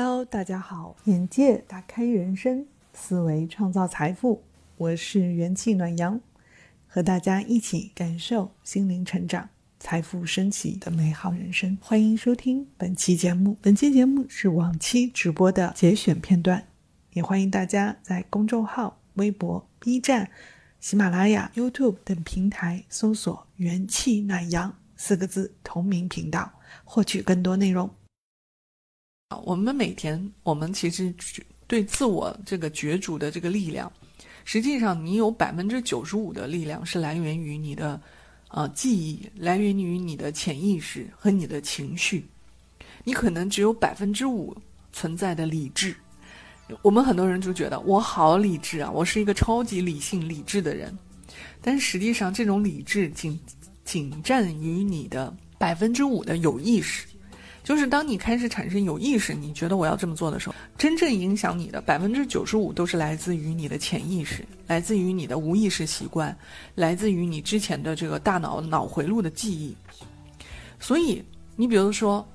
Hello， 大家好，眼界打开人生，思维创造财富，我是元气暖阳，和大家一起感受心灵成长，财富升起的美好人生。欢迎收听本期节目，本期节目是往期直播的节选片段，也欢迎大家在公众号、微博、B 站、喜马拉雅、YouTube 等平台搜索元气暖阳四个字同名频道，获取更多内容。我们每天，我们其实对自我这个角逐的这个力量，实际上你有 95% 的力量是来源于你的记忆，来源于你的潜意识和你的情绪。你可能只有 5% 存在的理智。我们很多人就觉得我好理智啊，我是一个超级理性理智的人，但实际上这种理智仅占于你的 5% 的有意识。就是当你开始产生有意识，你觉得我要这么做的时候，真正影响你的 95% 都是来自于你的潜意识，来自于你的无意识习惯，来自于你之前的这个大脑脑回路的记忆。所以你比如说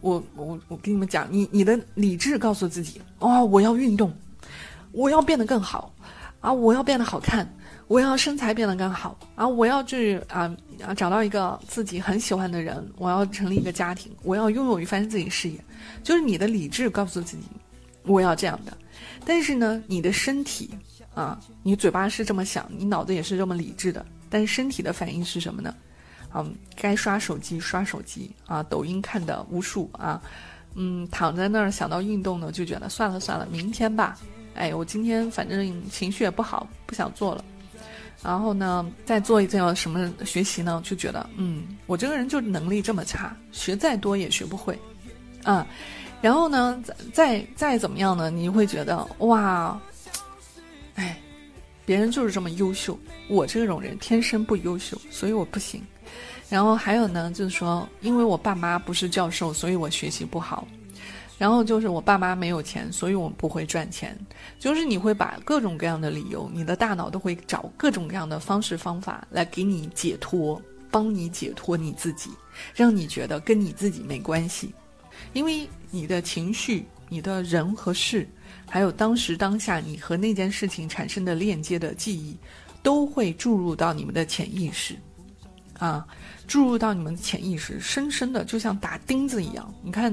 我跟你们讲，你的理智告诉自己，我要运动，我要变得更好啊，我要变得好看，我要身材变得更好啊！我要去找到一个自己很喜欢的人，我要成立一个家庭，我要拥有一番自己事业。就是你的理智告诉自己，我要这样的。但是呢，你的身体啊，你嘴巴是这么想，你脑子也是这么理智的，但是身体的反应是什么呢？该刷手机啊，抖音看的无数啊，躺在那儿想到运动呢，就觉得算了，明天吧。我今天反正情绪也不好，不想做了。然后呢，再做一件什么学习呢，就觉得我这个人就能力这么差，学再多也学不会啊。然后呢再怎么样呢，你会觉得别人就是这么优秀，我这种人天生不优秀，所以我不行。然后还有呢，就是说因为我爸妈不是教授，所以我学习不好。然后就是我爸妈没有钱，所以我不会赚钱。就是你会把各种各样的理由，你的大脑都会找各种各样的方式方法来给你解脱，帮你解脱你自己，让你觉得跟你自己没关系。因为你的情绪、你的人和事，还有当时当下你和那件事情产生的链接的记忆，都会注入到你们的潜意识深深的，就像打钉子一样。你看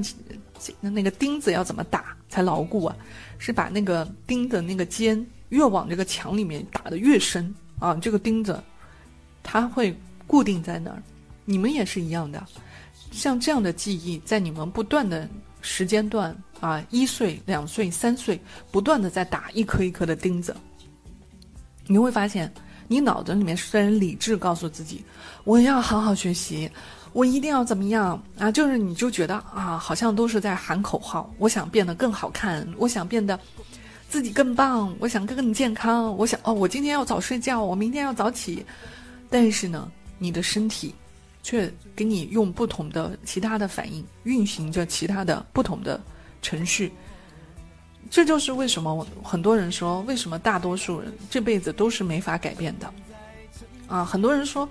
那个钉子要怎么打才牢固啊？是把那个钉的那个尖越往这个墙里面打得越深啊，这个钉子它会固定在那儿。你们也是一样的，像这样的记忆在你们不断的时间段啊，1岁2岁3岁不断的在打一颗一颗的钉子。你会发现你脑子里面虽然理智告诉自己我要好好学习，我一定要怎么样啊，就是你就觉得好像都是在喊口号，我想变得更好看，我想变得自己更棒，我想更健康，我想我今天要早睡觉，我明天要早起。但是呢，你的身体却给你用不同的其他的反应，运行着其他的不同的程序。这就是为什么很多人说，为什么大多数人这辈子都是没法改变的啊！很多人说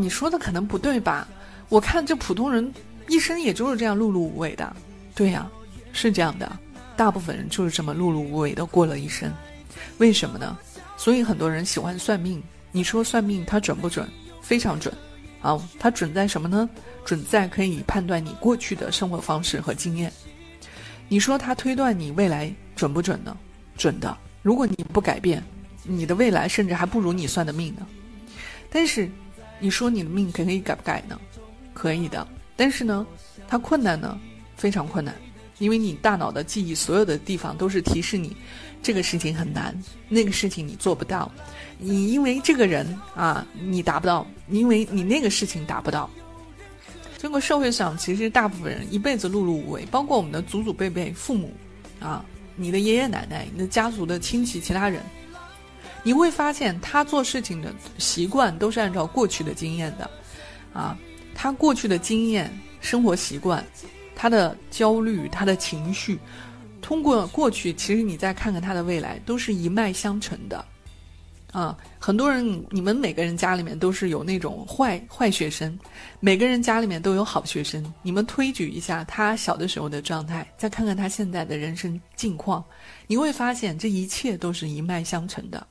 你说的可能不对吧，我看这普通人一生也就是这样碌碌无为的。对呀，是这样的，大部分人就是这么碌碌无为的过了一生。为什么呢？所以很多人喜欢算命。你说算命它准不准？非常准啊！它准在什么呢？准在可以判断你过去的生活方式和经验。你说他推断你未来准不准呢？准的。如果你不改变，你的未来甚至还不如你算的命呢。但是你说你的命可以改不改呢？可以的。但是呢，它困难呢，非常困难。因为你大脑的记忆所有的地方都是提示你这个事情很难，那个事情你做不到，你因为这个人你达不到，因为你那个事情达不到。这个社会上其实大部分人一辈子碌碌无为，包括我们的祖祖辈辈、父母你的爷爷奶奶、你的家族的亲戚、其他人，你会发现他做事情的习惯都是按照过去的经验的他过去的经验、生活习惯、他的焦虑、他的情绪，通过过去，其实你再看看他的未来，都是一脉相承的啊，很多人，你们每个人家里面都是有那种坏学生，每个人家里面都有好学生。你们推举一下他小的时候的状态，再看看他现在的人生境况，你会发现这一切都是一脉相承的。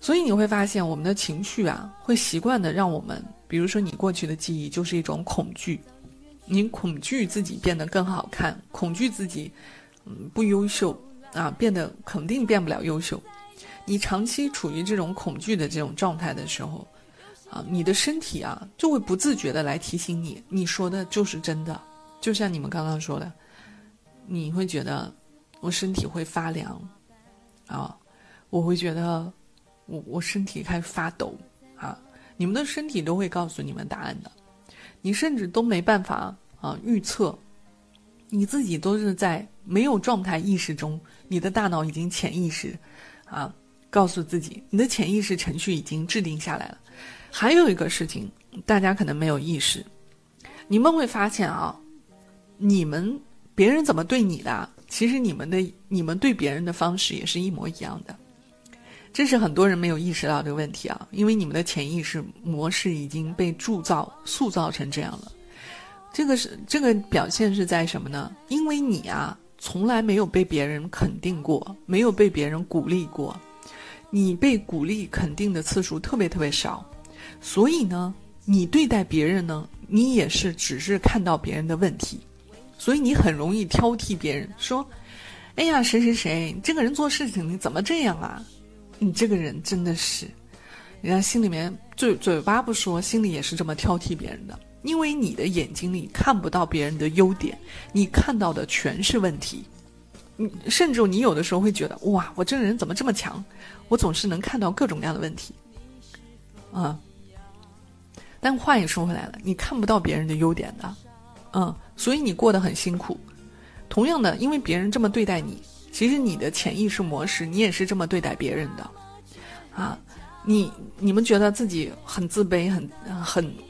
所以你会发现我们的情绪啊，会习惯的让我们，比如说你过去的记忆就是一种恐惧，你恐惧自己变得更好看，恐惧自己不优秀啊，变得肯定变不了优秀。你长期处于这种恐惧的这种状态的时候啊，你的身体啊就会不自觉的来提醒你，你说的就是真的。就像你们刚刚说的，你会觉得我身体会发凉啊，我会觉得我身体开始发抖啊，你们的身体都会告诉你们答案的。你甚至都没办法啊预测，你自己都是在没有状态意识中，你的大脑已经潜意识啊告诉自己，你的潜意识程序已经制定下来了。还有一个事情大家可能没有意识，你们会发现啊，你们别人怎么对你的，其实你们对别人的方式也是一模一样的。这是很多人没有意识到这个问题啊，因为你们的潜意识模式已经被塑造成这样了。这个表现是在什么呢？因为你啊，从来没有被别人肯定过，没有被别人鼓励过，你被鼓励肯定的次数特别特别少，所以呢，你对待别人呢，你也是只是看到别人的问题，所以你很容易挑剔别人，说，哎呀，谁谁谁，这个人做事情你怎么这样啊？你这个人真的是，人家心里面嘴巴不说，心里也是这么挑剔别人的。因为你的眼睛里看不到别人的优点，你看到的全是问题。甚至你有的时候会觉得，哇，我这个人怎么这么强？我总是能看到各种各样的问题，啊。但话也说回来了，你看不到别人的优点的，嗯，所以你过得很辛苦。同样的，因为别人这么对待你。其实你的潜意识模式，你也是这么对待别人的，啊，你们觉得自己很自卑，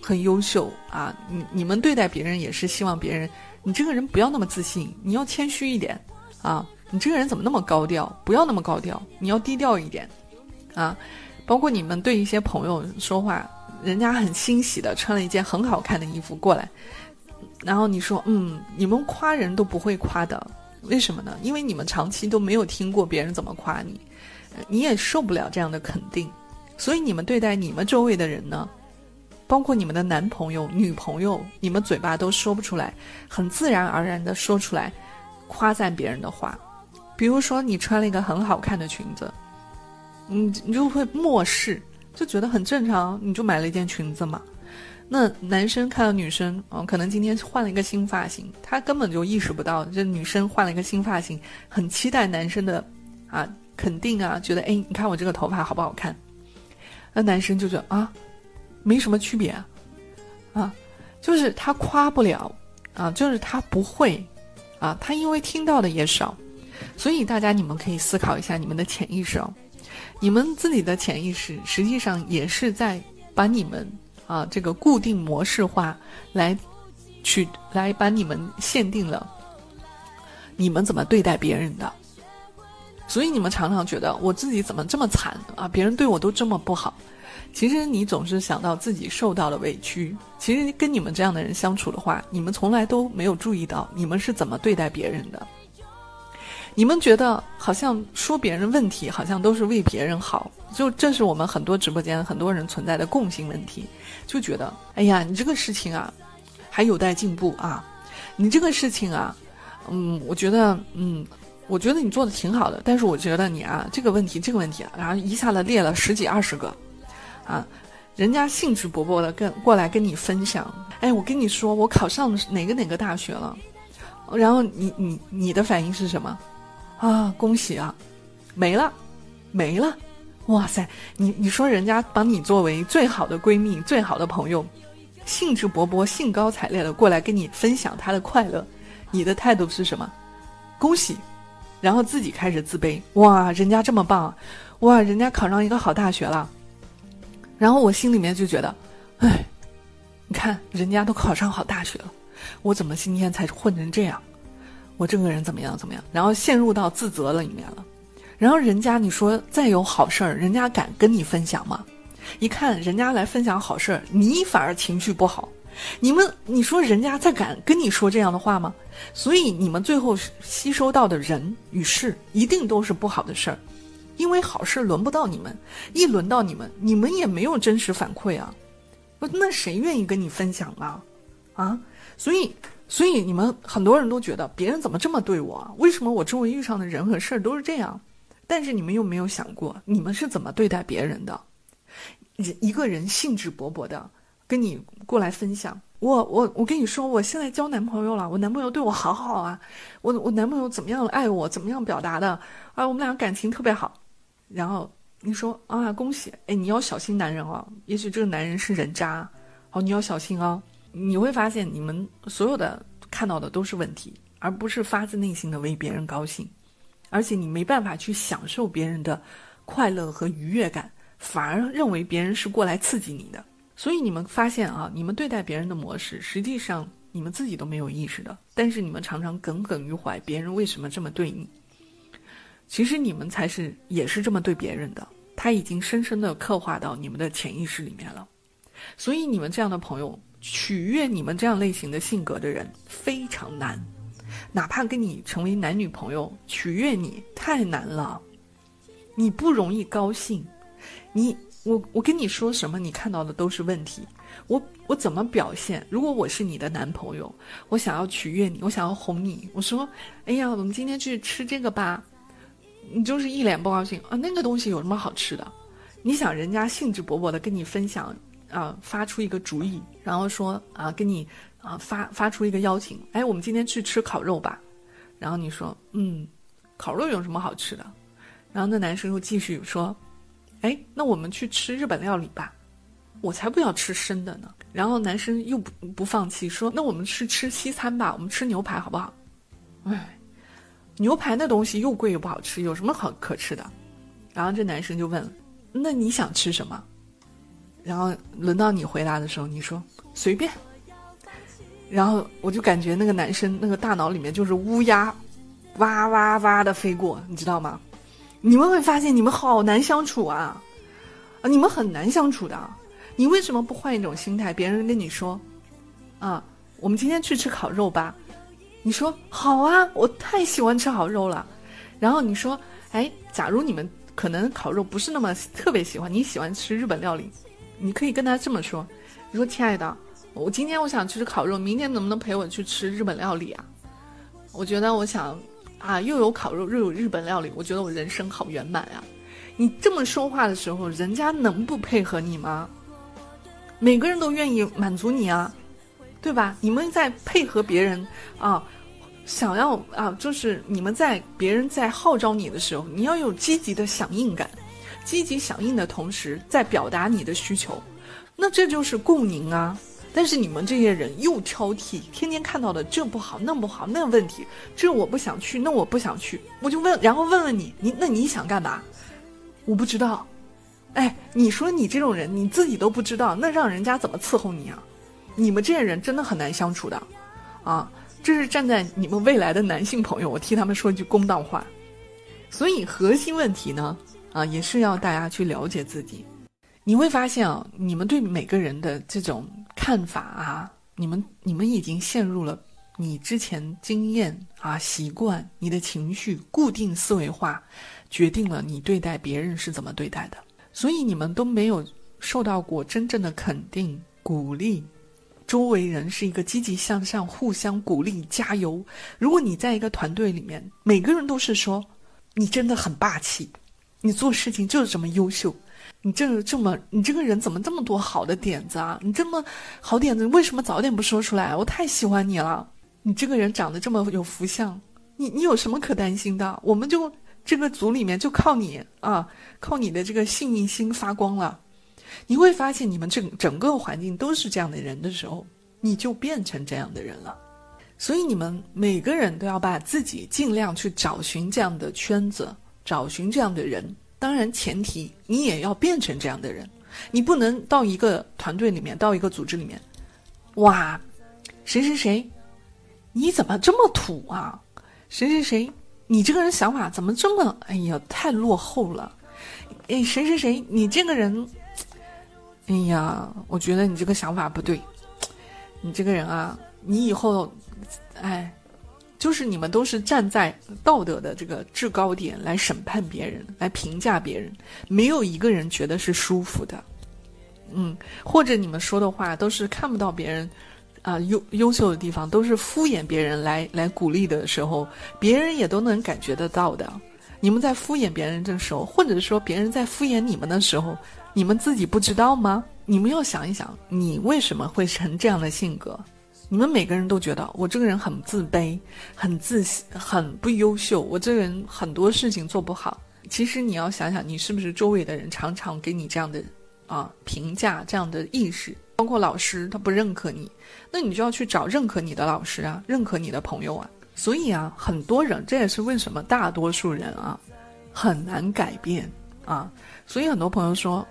很优秀啊，你们对待别人也是希望别人，你这个人不要那么自信，你要谦虚一点啊，你这个人怎么那么高调，不要那么高调，你要低调一点啊。包括你们对一些朋友说话，人家很欣喜的穿了一件很好看的衣服过来，然后你说，你们夸人都不会夸的。为什么呢？因为你们长期都没有听过别人怎么夸你，你也受不了这样的肯定，所以你们对待你们周围的人呢，包括你们的男朋友、女朋友，你们嘴巴都说不出来，很自然而然的说出来夸赞别人的话。比如说你穿了一个很好看的裙子，你就会漠视，就觉得很正常，你就买了一件裙子嘛。那男生看到女生可能今天换了一个新发型，他根本就意识不到这女生换了一个新发型，很期待男生的啊肯定啊，觉得哎，你看我这个头发好不好看？那男生就觉得啊，没什么区别啊，就是他夸不了啊，就是他不会啊，他因为听到的也少，所以大家你们可以思考一下你们的潜意识哦，你们自己的潜意识实际上也是在把你们。啊，这个固定模式化来把你们限定了，你们怎么对待别人的？所以你们常常觉得我自己怎么这么惨啊？别人对我都这么不好。其实你总是想到自己受到了委屈。其实跟你们这样的人相处的话，你们从来都没有注意到你们是怎么对待别人的。你们觉得好像说别人问题好像都是为别人好，就这是我们很多直播间很多人存在的共性问题，就觉得哎呀，你这个事情啊还有待进步啊，你这个事情啊我觉得你做的挺好的，但是我觉得你啊这个问题啊，然后一下子列了10几20个啊，人家兴致勃勃的过来跟你分享，哎，我跟你说我考上哪个大学了，然后你的反应是什么？啊，恭喜啊，没了，哇塞！你说人家把你作为最好的闺蜜、最好的朋友，兴致勃勃、兴高采烈的过来跟你分享她的快乐，你的态度是什么？恭喜，然后自己开始自卑。哇，人家这么棒，哇，人家考上一个好大学了。然后我心里面就觉得，哎，你看人家都考上好大学了，我怎么今天才混成这样？我这个人怎么样？然后陷入到自责了里面了，然后人家你说再有好事儿，人家敢跟你分享吗？一看人家来分享好事儿，你反而情绪不好，你说人家再敢跟你说这样的话吗？所以你们最后吸收到的人与事一定都是不好的事儿，因为好事轮不到你们，一轮到你们也没有真实反馈啊，那谁愿意跟你分享啊？所以你们很多人都觉得别人怎么这么对我啊？为什么我周围遇上的人和事都是这样？但是你们又没有想过你们是怎么对待别人的。一个人兴致勃勃的跟你过来分享，我跟你说我现在交男朋友了，我男朋友对我好好啊，我男朋友怎么样爱我，怎么样表达的啊，我们俩感情特别好。然后你说啊，恭喜，哎，你要小心男人啊，也许这个男人是人渣，好，你要小心啊。你会发现你们所有的看到的都是问题，而不是发自内心的为别人高兴，而且你没办法去享受别人的快乐和愉悦感，反而认为别人是过来刺激你的。所以你们发现啊，你们对待别人的模式实际上你们自己都没有意识的，但是你们常常耿耿于怀别人为什么这么对你，其实你们也是这么对别人的，他已经深深的刻画到你们的潜意识里面了。所以你们这样的朋友，取悦你们这样类型的性格的人非常难，哪怕跟你成为男女朋友，取悦你太难了，你不容易高兴。我跟你说什么你看到的都是问题，我怎么表现？如果我是你的男朋友，我想要取悦你，我想要哄你，我说哎呀，我们今天去吃这个吧，你就是一脸不高兴啊，那个东西有什么好吃的？你想人家兴致勃勃的跟你分享啊，发出一个主意，然后说啊，跟你啊发出一个邀请，哎，我们今天去吃烤肉吧。然后你说烤肉有什么好吃的？然后那男生又继续说，哎，那我们去吃日本料理吧。我才不要吃生的呢。然后男生又不放弃，说那我们去吃西餐吧，我们吃牛排好不好？哎，牛排那东西又贵又不好吃，有什么好可吃的？然后这男生就问，那你想吃什么？然后轮到你回答的时候，你说随便。然后我就感觉那个男生那个大脑里面就是乌鸦哇哇哇的飞过，你知道吗？你们会发现你们好难相处啊，你们很难相处的。你为什么不换一种心态？别人跟你说啊，我们今天去吃烤肉吧，你说好啊，我太喜欢吃烤肉了。然后你说，哎，假如你们可能烤肉不是那么特别喜欢，你喜欢吃日本料理，你可以跟他这么说，你说亲爱的，我今天我想吃烤肉，明天能不能陪我去吃日本料理啊？我觉得我想啊，又有烤肉又有日本料理，我觉得我人生好圆满啊。你这么说话的时候，人家能不配合你吗？每个人都愿意满足你啊，对吧？你们在配合别人啊，想要啊，就是你们在别人在号召你的时候，你要有积极的响应感，积极响应的同时在表达你的需求，那这就是共赢啊。但是你们这些人又挑剔，天天看到的这不好那不好，那问题这我不想去，那我不想去，我就问，然后问你那你想干嘛？我不知道。哎，你说你这种人你自己都不知道，那让人家怎么伺候你啊？你们这些人真的很难相处的啊！这是站在你们未来的男性朋友，我替他们说一句公道话。所以核心问题呢啊，也是要大家去了解自己。你会发现啊，你们对每个人的这种看法啊，你们已经陷入了你之前经验啊、习惯、你的情绪固定思维化，决定了你对待别人是怎么对待的。所以你们都没有受到过真正的肯定、鼓励，周围人是一个积极向上、互相鼓励、加油。如果你在一个团队里面，每个人都是说你真的很霸气，你做事情就是这么优秀，你这个人怎么这么多好的点子啊？你这么好点子为什么早点不说出来？我太喜欢你了，你这个人长得这么有福相，你有什么可担心的？我们就这个组里面就靠你啊，靠你的这个幸运星发光了。你会发现你们整个环境都是这样的人的时候，你就变成这样的人了。所以你们每个人都要把自己尽量去找寻这样的圈子，找寻这样的人，当然前提你也要变成这样的人。你不能到一个团队里面，到一个组织里面，哇，谁谁谁你怎么这么土啊，谁谁谁你这个人想法怎么这么，哎呀，太落后了，哎，谁谁谁，你这个人，哎呀，我觉得你这个想法不对，你这个人啊，你以后，哎，就是你们都是站在道德的这个制高点来审判别人，来评价别人，没有一个人觉得是舒服的，嗯，或者你们说的话都是看不到别人啊，优秀的地方，都是敷衍别人来鼓励的时候，别人也都能感觉得到的。你们在敷衍别人的时候，或者说别人在敷衍你们的时候，你们自己不知道吗？你们要想一想，你为什么会成这样的性格？你们每个人都觉得我这个人很自卑，很自信，很不优秀，我这个人很多事情做不好。其实你要想想，你是不是周围的人常常给你这样的啊评价，这样的意识？包括老师他不认可你，那你就要去找认可你的老师啊，认可你的朋友啊。所以啊，很多人，这也是为什么大多数人啊很难改变啊。所以很多朋友说，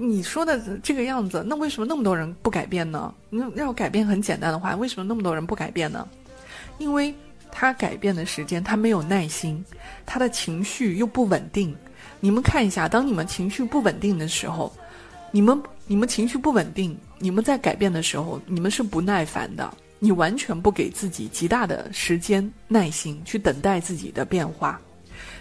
你说的这个样子，那为什么那么多人不改变呢？那要改变很简单的话，为什么那么多人不改变呢？因为他改变的时间，他没有耐心，他的情绪又不稳定。你们看一下，当你们情绪不稳定的时候，你们情绪不稳定，你们在改变的时候，你们是不耐烦的，你完全不给自己极大的时间、耐心去等待自己的变化。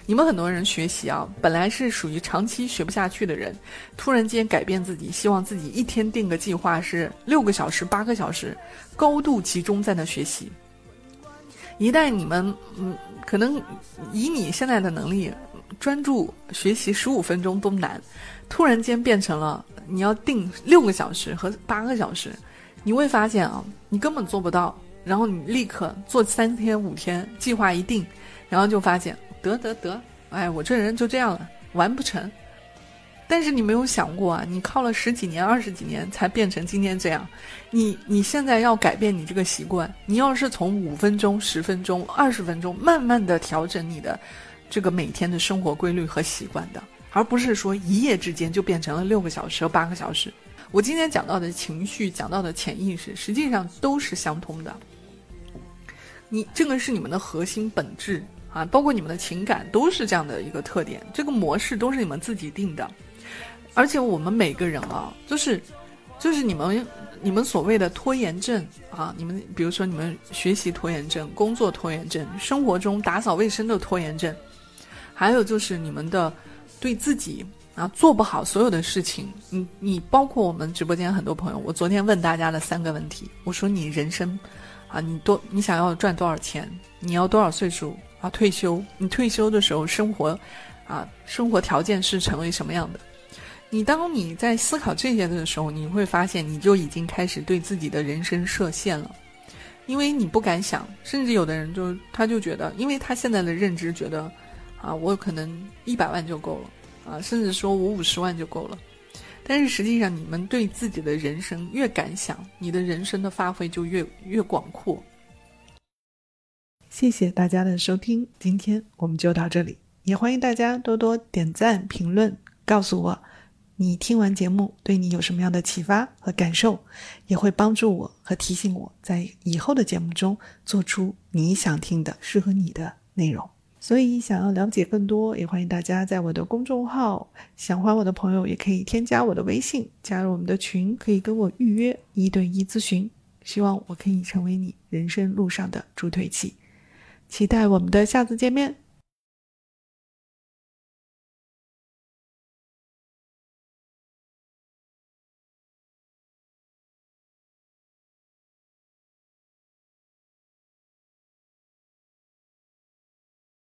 你们很多人学习啊，本来是属于长期学不下去的人，突然间改变自己，希望自己一天定个计划是6个小时、8个小时，高度集中在那学习。一旦你们可能以你现在的能力，专注学习15分钟都难，突然间变成了你要定6个小时和8个小时，你会发现啊，你根本做不到，然后你立刻做3天5天，计划一定，然后就发现得，哎，我这人就这样了，完不成。但是你没有想过啊，你靠了10几年、20几年才变成今天这样。你现在要改变你这个习惯，你要是从5分钟、10分钟、20分钟，慢慢的调整你的这个每天的生活规律和习惯的，而不是说一夜之间就变成了6个小时和8个小时。我今天讲到的情绪，讲到的潜意识，实际上都是相通的。这个是你们的核心本质啊，包括你们的情感都是这样的一个特点，这个模式都是你们自己定的。而且我们每个人啊，就是你们所谓的拖延症啊，你们比如说你们学习拖延症、工作拖延症、生活中打扫卫生的拖延症，还有就是你们的对自己啊做不好所有的事情。你包括我们直播间很多朋友，我昨天问大家的3个问题，我说你人生啊，你想要赚多少钱，你要多少岁数啊，退休，你退休的时候生活条件是成为什么样的。当你在思考这些的时候，你会发现你就已经开始对自己的人生设限了，因为你不敢想，甚至有的人他就觉得，因为他现在的认知觉得啊，我可能100万就够了啊，甚至说我50万就够了。但是实际上，你们对自己的人生越敢想，你的人生的发挥就越广阔。谢谢大家的收听，今天我们就到这里，也欢迎大家多多点赞评论，告诉我你听完节目对你有什么样的启发和感受，也会帮助我和提醒我在以后的节目中做出你想听的适合你的内容。所以想要了解更多，也欢迎大家在我的公众号，想欢我的朋友也可以添加我的微信，加入我们的群，可以跟我预约1对1咨询。希望我可以成为你人生路上的助推器，期待我们的下次见面。